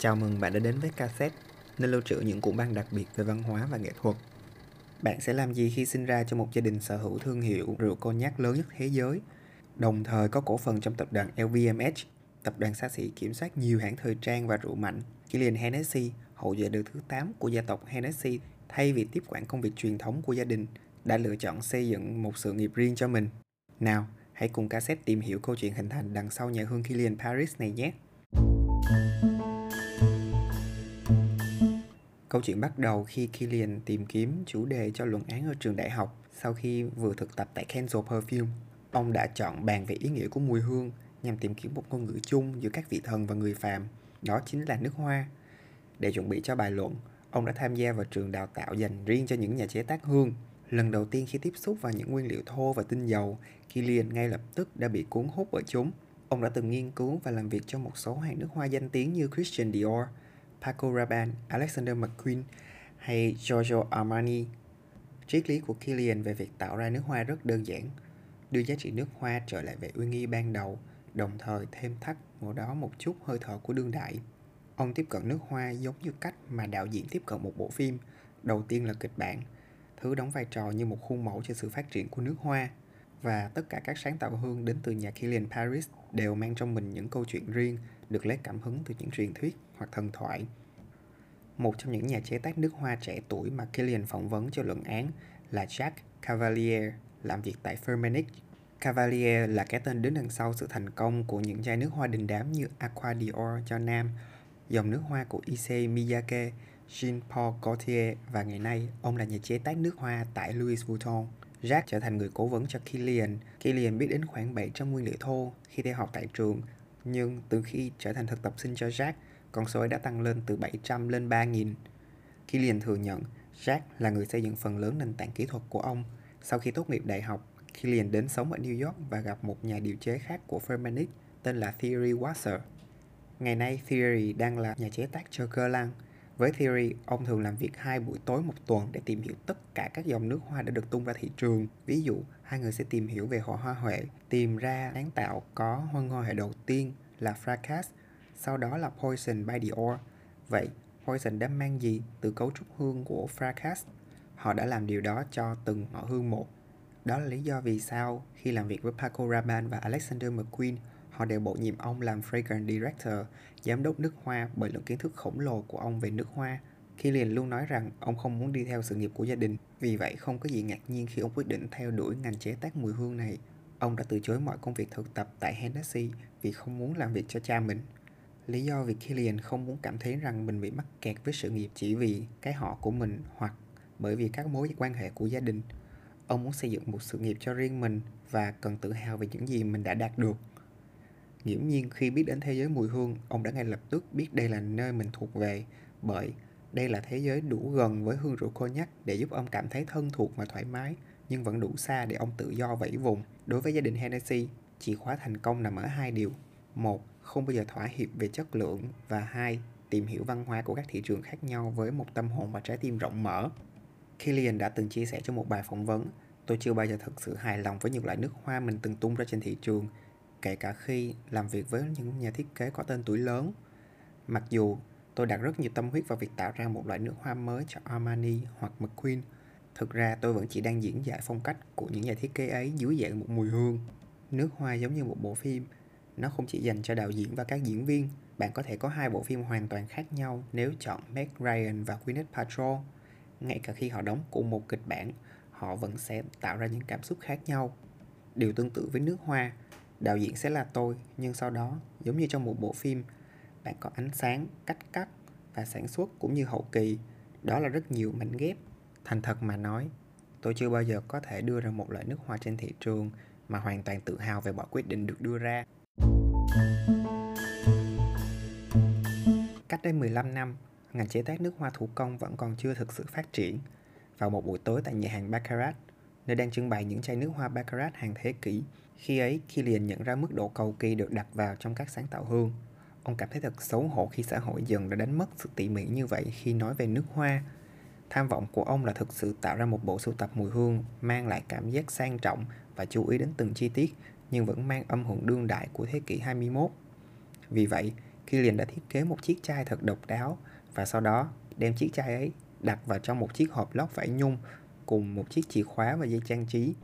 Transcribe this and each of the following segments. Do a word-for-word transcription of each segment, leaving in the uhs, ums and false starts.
Chào mừng bạn đã đến với KAssette, nơi lưu trữ những cuộn băng đặc biệt về văn hóa và nghệ thuật. Bạn sẽ làm gì khi sinh ra trong một gia đình sở hữu thương hiệu rượu cognac lớn nhất thế giới, đồng thời có cổ phần trong tập đoàn L V M H, tập đoàn xa xỉ kiểm soát nhiều hãng thời trang và rượu mạnh? Kilian Hennessy, hậu duệ đời thứ tám của gia tộc Hennessy, thay vì tiếp quản công việc truyền thống của gia đình, đã lựa chọn xây dựng một sự nghiệp riêng cho mình. Nào, hãy cùng KAssette tìm hiểu câu chuyện hình thành đằng sau nhà hương Kilian Paris này nhé. Câu chuyện bắt đầu khi Kilian tìm kiếm chủ đề cho luận án ở trường đại học. Sau khi vừa thực tập tại Kenzo Perfume, ông đã chọn bàn về ý nghĩa của mùi hương nhằm tìm kiếm một ngôn ngữ chung giữa các vị thần và người phàm, đó chính là nước hoa. Để chuẩn bị cho bài luận, ông đã tham gia vào trường đào tạo dành riêng cho những nhà chế tác hương. Lần đầu tiên khi tiếp xúc vào những nguyên liệu thô và tinh dầu, Kilian ngay lập tức đã bị cuốn hút bởi chúng. Ông đã từng nghiên cứu và làm việc cho một số hãng nước hoa danh tiếng như Christian Dior, Paco Rabanne, Alexander McQueen hay Giorgio Armani. Triết lý của Kilian về việc tạo ra nước hoa rất đơn giản: đưa giá trị nước hoa trở lại về uy nghi ban đầu, đồng thời thêm thắt vào đó một chút hơi thở của đương đại. Ông tiếp cận nước hoa giống như cách mà đạo diễn tiếp cận một bộ phim. Đầu tiên là kịch bản, thứ đóng vai trò như một khuôn mẫu cho sự phát triển của nước hoa. Và tất cả các sáng tạo hương đến từ nhà Kilian Paris đều mang trong mình những câu chuyện riêng, được lấy cảm hứng từ những truyền thuyết hoặc thần thoại. Một trong những nhà chế tác nước hoa trẻ tuổi mà Kilian phỏng vấn cho luận án là Jacques Cavalier, làm việc tại Firmenich. Cavalier là cái tên đứng đằng sau sự thành công của những chai nước hoa đình đám như Aqua Dior cho nam, dòng nước hoa của Issei Miyake, Jean-Paul Gaultier, và ngày nay ông là nhà chế tác nước hoa tại Louis Vuitton. Jacques trở thành người cố vấn cho Kilian. Kilian biết đến khoảng bảy trăm nguyên liệu thô khi theo học tại trường, nhưng từ khi trở thành thực tập sinh cho Jacques, con số ấy đã tăng lên từ bảy trăm lên ba nghìn. Kilian thừa nhận Jacques là người xây dựng phần lớn nền tảng kỹ thuật của ông. Sau khi tốt nghiệp đại học, Kilian đến sống ở New York và gặp một nhà điều chế khác của Firmenich tên là Thierry Wasser. Ngày nay, Thierry đang là nhà chế tác cho Gerland. Với Thierry, ông thường làm việc hai buổi tối một tuần để tìm hiểu tất cả các dòng nước hoa đã được tung ra thị trường. Ví dụ, hai người sẽ tìm hiểu về họ hoa huệ, tìm ra sáng tạo có hoa huệ đầu tiên là Fracas, sau đó là Poison by Dior. Vậy, Poison đã mang gì từ cấu trúc hương của Fracas? Họ đã làm điều đó cho từng họ hương một. Đó là lý do vì sao khi làm việc với Paco Rabanne và Alexander McQueen, họ đều bổ nhiệm ông làm Fragrance Director, giám đốc nước hoa, bởi lượng kiến thức khổng lồ của ông về nước hoa. Kilian luôn nói rằng ông không muốn đi theo sự nghiệp của gia đình, vì vậy không có gì ngạc nhiên khi ông quyết định theo đuổi ngành chế tác mùi hương này. Ông đã từ chối mọi công việc thực tập tại Hennessy vì không muốn làm việc cho cha mình. Lý do vì Kilian không muốn cảm thấy rằng mình bị mắc kẹt với sự nghiệp chỉ vì cái họ của mình hoặc bởi vì các mối quan hệ của gia đình. Ông muốn xây dựng một sự nghiệp cho riêng mình và cần tự hào về những gì mình đã đạt được. Nghiễm nhiên khi biết đến thế giới mùi hương, ông đã ngay lập tức biết đây là nơi mình thuộc về, bởi đây là thế giới đủ gần với hương rượu cognac để giúp ông cảm thấy thân thuộc và thoải mái, nhưng vẫn đủ xa để ông tự do vẫy vùng. Đối với gia đình Hennessy, chìa khóa thành công nằm ở hai điều: một, không bao giờ thỏa hiệp về chất lượng, và hai, tìm hiểu văn hóa của các thị trường khác nhau với một tâm hồn và trái tim rộng mở. Kilian đã từng chia sẻ trong một bài phỏng vấn: "Tôi chưa bao giờ thực sự hài lòng với những loại nước hoa mình từng tung ra trên thị trường, kể cả khi làm việc với những nhà thiết kế có tên tuổi lớn. Mặc dù tôi đặt rất nhiều tâm huyết vào việc tạo ra một loại nước hoa mới cho Armani hoặc McQueen, thực ra tôi vẫn chỉ đang diễn giải phong cách của những nhà thiết kế ấy dưới dạng một mùi hương." Nước hoa giống như một bộ phim, nó không chỉ dành cho đạo diễn và các diễn viên. Bạn có thể có hai bộ phim hoàn toàn khác nhau nếu chọn Meg Ryan và Gwyneth Paltrow. Ngay cả khi họ đóng cùng một kịch bản, họ vẫn sẽ tạo ra những cảm xúc khác nhau. Điều tương tự với nước hoa, đạo diễn sẽ là tôi, nhưng sau đó, giống như trong một bộ phim, bạn có ánh sáng, cách cắt và sản xuất cũng như hậu kỳ. Đó là rất nhiều mảnh ghép. Thành thật mà nói, tôi chưa bao giờ có thể đưa ra một loại nước hoa trên thị trường mà hoàn toàn tự hào về mọi quyết định được đưa ra. Cách đây mười lăm năm, ngành chế tác nước hoa thủ công vẫn còn chưa thực sự phát triển. Vào một buổi tối tại nhà hàng Baccarat, nơi đang trưng bày những chai nước hoa Baccarat hàng thế kỷ, khi ấy Kilian nhận ra mức độ cầu kỳ được đặt vào trong các sáng tạo hương. Ông cảm thấy thật xấu hổ khi xã hội dần đã đánh mất sự tỉ mỉ như vậy khi nói về nước hoa. Tham vọng của ông là thực sự tạo ra một bộ sưu tập mùi hương mang lại cảm giác sang trọng và chú ý đến từng chi tiết, nhưng vẫn mang âm hưởng đương đại của thế kỷ hai mươi mốt. Vì vậy, Kilian đã thiết kế một chiếc chai thật độc đáo và sau đó đem chiếc chai ấy đặt vào trong một chiếc hộp lót vải nhung cùng một chiếc chìa khóa và dây trang trí.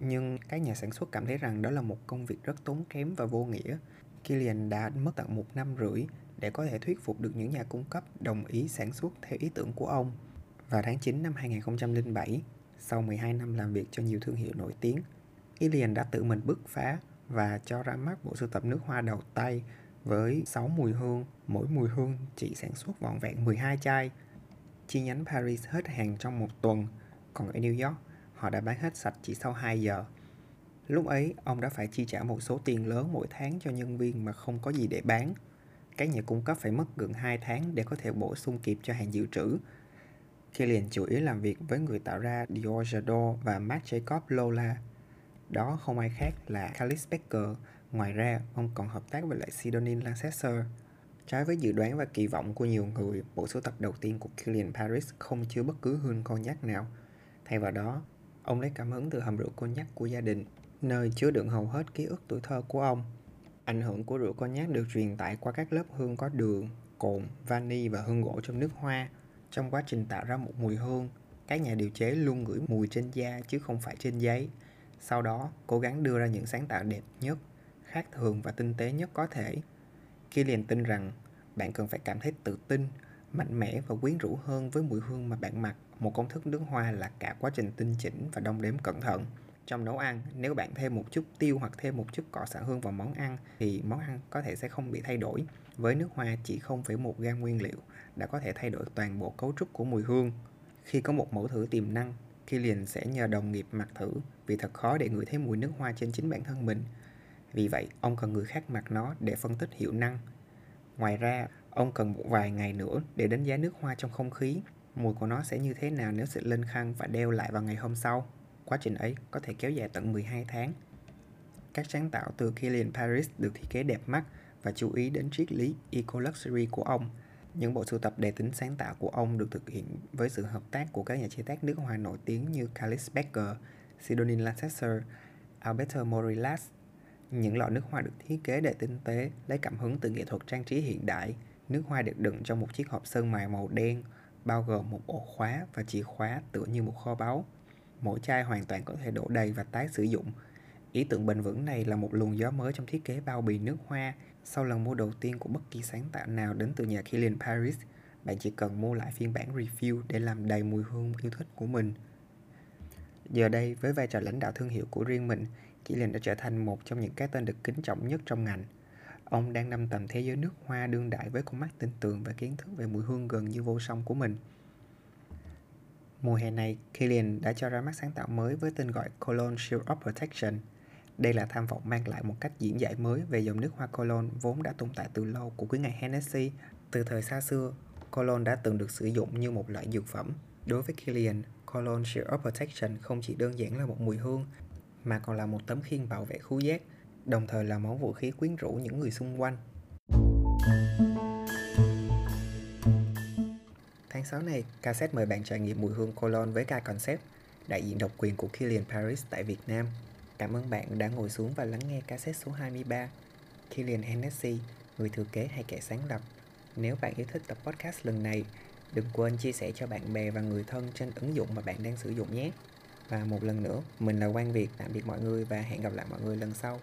Nhưng các nhà sản xuất cảm thấy rằng đó là một công việc rất tốn kém và vô nghĩa. Kilian đã mất tận một năm rưỡi để có thể thuyết phục được những nhà cung cấp đồng ý sản xuất theo ý tưởng của ông. Vào tháng chín năm hai nghìn không trăm lẻ bảy, sau mười hai năm làm việc cho nhiều thương hiệu nổi tiếng, Kilian đã tự mình bứt phá và cho ra mắt bộ sưu tập nước hoa đầu tay với sáu mùi hương, mỗi mùi hương chỉ sản xuất vỏn vẹn mười hai chai. Chi nhánh Paris hết hàng trong một tuần, còn ở New York, họ đã bán hết sạch chỉ sau hai giờ. Lúc ấy, ông đã phải chi trả một số tiền lớn mỗi tháng cho nhân viên mà không có gì để bán. Các nhà cung cấp phải mất gần hai tháng để có thể bổ sung kịp cho hàng dự trữ. Kilian chủ yếu làm việc với người tạo ra Dior Jadot và Marc Jacob Lola. Đó không ai khác là Calis Becker. Ngoài ra, ông còn hợp tác với lại Sidonie Lasseter. Trái với dự đoán và kỳ vọng của nhiều người, bộ sưu tập đầu tiên của Kilian Paris không chứa bất cứ hương cognac nào. Thay vào đó, ông lấy cảm hứng từ hầm rượu cognac của gia đình, nơi chứa đựng hầu hết ký ức tuổi thơ của ông. Ảnh hưởng của rượu cognac được truyền tải qua các lớp hương có đường, cồn, vani và hương gỗ trong nước hoa. Trong quá trình tạo ra một mùi hương, các nhà điều chế luôn ngửi mùi trên da chứ không phải trên giấy. Sau đó, cố gắng đưa ra những sáng tạo đẹp nhất, khác thường và tinh tế nhất có thể. Kilian tin rằng bạn cần phải cảm thấy tự tin, mạnh mẽ và quyến rũ hơn với mùi hương mà bạn mặc. Một công thức nước hoa là cả quá trình tinh chỉnh và đong đếm cẩn thận. Trong nấu ăn, nếu bạn thêm một chút tiêu hoặc thêm một chút cỏ xả hương vào món ăn thì món ăn có thể sẽ không bị thay đổi. Với nước hoa chỉ không phẩy một gam nguyên liệu đã có thể thay đổi toàn bộ cấu trúc của mùi hương. Khi có một mẫu thử tiềm năng, Kilian sẽ nhờ đồng nghiệp mặc thử vì thật khó để ngửi thấy mùi nước hoa trên chính bản thân mình. Vì vậy, ông cần người khác mặc nó để phân tích hiệu năng. Ngoài ra, ông cần một vài ngày nữa để đánh giá nước hoa trong không khí. Mùi của nó sẽ như thế nào nếu xịt lên khăn và đeo lại vào ngày hôm sau. Quá trình ấy có thể kéo dài tận mười hai tháng. Các sáng tạo từ Kilian Paris được thiết kế đẹp mắt và chú ý đến triết lý eco-luxury của ông. Những bộ sưu tập đầy tính sáng tạo của ông được thực hiện với sự hợp tác của các nhà chế tác nước hoa nổi tiếng như Calis Becker, Sidonie Lasseter, Alberto Morillas. Những lọ nước hoa được thiết kế đầy tinh tế, lấy cảm hứng từ nghệ thuật trang trí hiện đại. Nước hoa được đựng trong một chiếc hộp sơn mài màu đen, bao gồm một ổ khóa và chìa khóa tựa như một kho báu. Mỗi chai hoàn toàn có thể đổ đầy và tái sử dụng. Ý tưởng bền vững này là một luồng gió mới trong thiết kế bao bì nước hoa. Sau lần mua đầu tiên của bất kỳ sáng tạo nào đến từ nhà Kilian Paris, bạn chỉ cần mua lại phiên bản refill để làm đầy mùi hương yêu thích của mình. Giờ đây, với vai trò lãnh đạo thương hiệu của riêng mình, Kilian đã trở thành một trong những cái tên được kính trọng nhất trong ngành. Ông đang nâng tầm thế giới nước hoa đương đại với con mắt tinh tường và kiến thức về mùi hương gần như vô song của mình. Mùa hè này, Kilian đã cho ra mắt sáng tạo mới với tên gọi Cologne Shield of Protection. Đây là tham vọng mang lại một cách diễn giải mới về dòng nước hoa Cologne vốn đã tồn tại từ lâu của quý ngài Hennessy. Từ thời xa xưa, Cologne đã từng được sử dụng như một loại dược phẩm. Đối với Kilian, Cologne Shield of Protection không chỉ đơn giản là một mùi hương, mà còn là một tấm khiên bảo vệ khứu giác, đồng thời là món vũ khí quyến rũ những người xung quanh. Tháng sáu này, KAssette mời bạn trải nghiệm mùi hương Cologne với K-Concept, đại diện độc quyền của Kilian Paris tại Việt Nam. Cảm ơn bạn đã ngồi xuống và lắng nghe KAssette số hai mươi ba. Kilian Hennessy, người thừa kế hay kẻ sáng lập. Nếu bạn yêu thích tập podcast lần này, đừng quên chia sẻ cho bạn bè và người thân trên ứng dụng mà bạn đang sử dụng nhé. Và một lần nữa, mình là Quang Việt, tạm biệt mọi người và hẹn gặp lại mọi người lần sau.